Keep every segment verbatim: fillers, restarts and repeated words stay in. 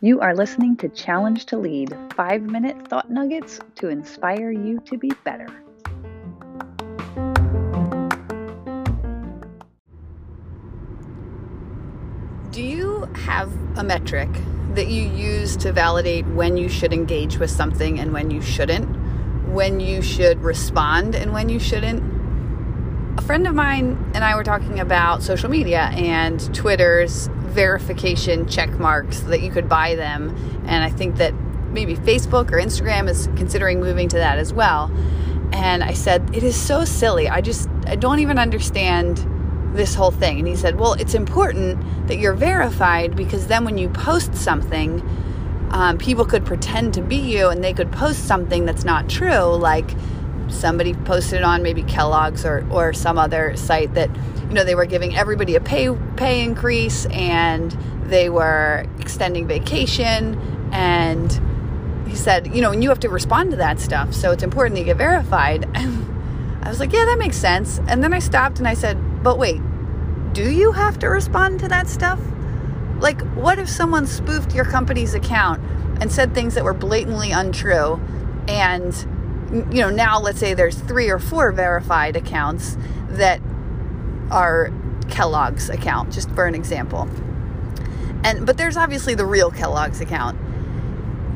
You are listening to Challenge to Lead, five-minute thought nuggets to inspire you to be better. Do you have a metric that you use to validate when you should engage with something and when you shouldn't, when you should respond and when you shouldn't? A friend of mine and I were talking about social media and Twitter's verification check marks that you could buy them. And I think that maybe Facebook or Instagram is considering moving to that as well. And I said, it is so silly. I just, I don't even understand this whole thing. And he said, well, it's important that you're verified because then when you post something, um, people could pretend to be you and they could post something that's not true. Like, somebody posted on maybe Kellogg's or, or some other site that, you know, they were giving everybody a pay pay increase and they were extending vacation. And he said, you know, and you have to respond to that stuff. So it's important that you get verified. I was like, yeah, that makes sense. And then I stopped and I said, but wait, do you have to respond to that stuff? Like, what if someone spoofed your company's account and said things that were blatantly untrue and, you know, now let's say there's three or four verified accounts that are Kellogg's account, just for an example. And but there's obviously the real Kellogg's account.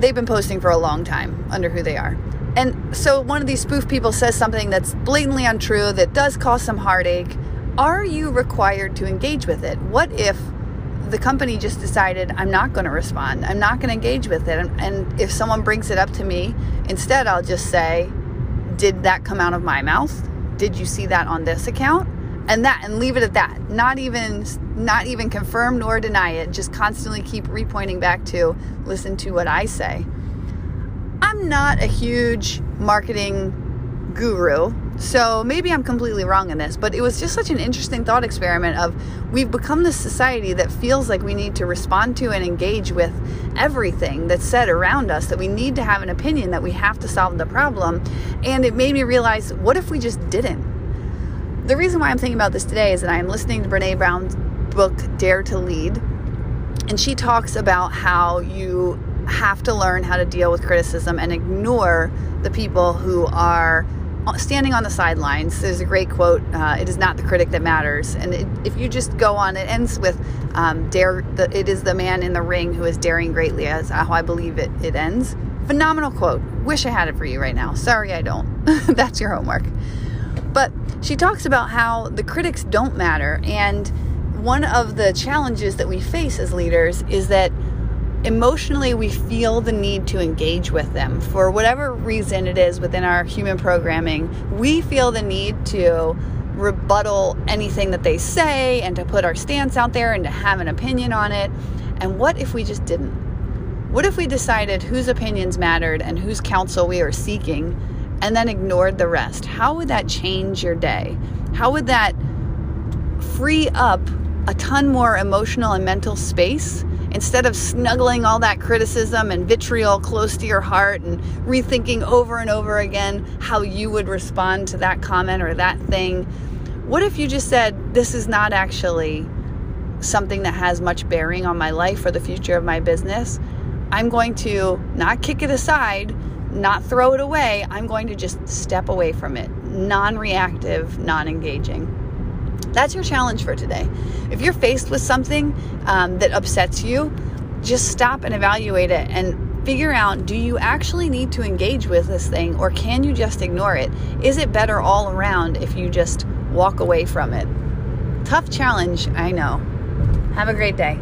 They've been posting for a long time under who they are. And so one of these spoof people says something that's blatantly untrue that does cause some heartache. Are you required to engage with it? What if the company just decided, I'm not going to respond. I'm not going to engage with it. And, and if someone brings it up to me, instead, I'll just say, did that come out of my mouth? Did you see that on this account? And that, and leave it at that. Not even, not even confirm nor deny it. Just constantly keep repointing back to listen to what I say. I'm not a huge marketing guru, so maybe I'm completely wrong in this, but it was just such an interesting thought experiment of we've become this society that feels like we need to respond to and engage with everything that's said around us, that we need to have an opinion, that we have to solve the problem. And it made me realize, what if we just didn't? The reason why I'm thinking about this today is that I'm listening to Brene Brown's book, Dare to Lead. And she talks about how you have to learn how to deal with criticism and ignore the people who are standing on the sidelines. There's a great quote, uh, it is not the critic that matters. And it, if you just go on, it ends with, um, dare. The, it is the man in the ring who is daring greatly, as how I believe it, it ends. Phenomenal quote. Wish I had it for you right now. Sorry, I don't. That's your homework. But she talks about how the critics don't matter. And one of the challenges that we face as leaders is that emotionally, we feel the need to engage with them. For whatever reason it is within our human programming, we feel the need to rebuttal anything that they say and to put our stance out there and to have an opinion on it. And what if we just didn't? What if we decided whose opinions mattered and whose counsel we are seeking and then ignored the rest? How would that change your day? How would that free up a ton more emotional and mental space? Instead of snuggling all that criticism and vitriol close to your heart and rethinking over and over again how you would respond to that comment or that thing, what if you just said, this is not actually something that has much bearing on my life or the future of my business? I'm going to not kick it aside, not throw it away. I'm going to just step away from it. Non-reactive, non-engaging. That's your challenge for today. If you're faced with something um, that upsets you, just stop and evaluate it and figure out, do you actually need to engage with this thing or can you just ignore it? Is it better all around if you just walk away from it? Tough challenge, I know. Have a great day.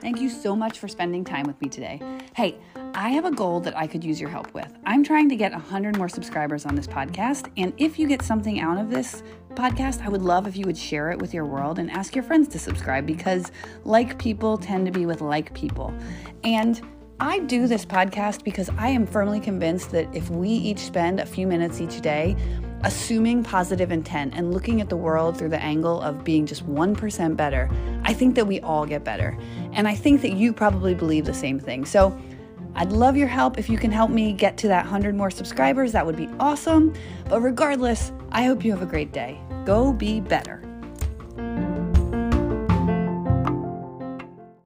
Thank you so much for spending time with me today. Hey, I have a goal that I could use your help with. I'm trying to get one hundred more subscribers on this podcast, and if you get something out of this podcast, I would love if you would share it with your world and ask your friends to subscribe, because like people tend to be with like people. And I do this podcast because I am firmly convinced that if we each spend a few minutes each day assuming positive intent and looking at the world through the angle of being just one percent better, I think that we all get better. And I think that you probably believe the same thing. So I'd love your help. If you can help me get to that one hundred more subscribers, that would be awesome. But regardless, I hope you have a great day. Go be better.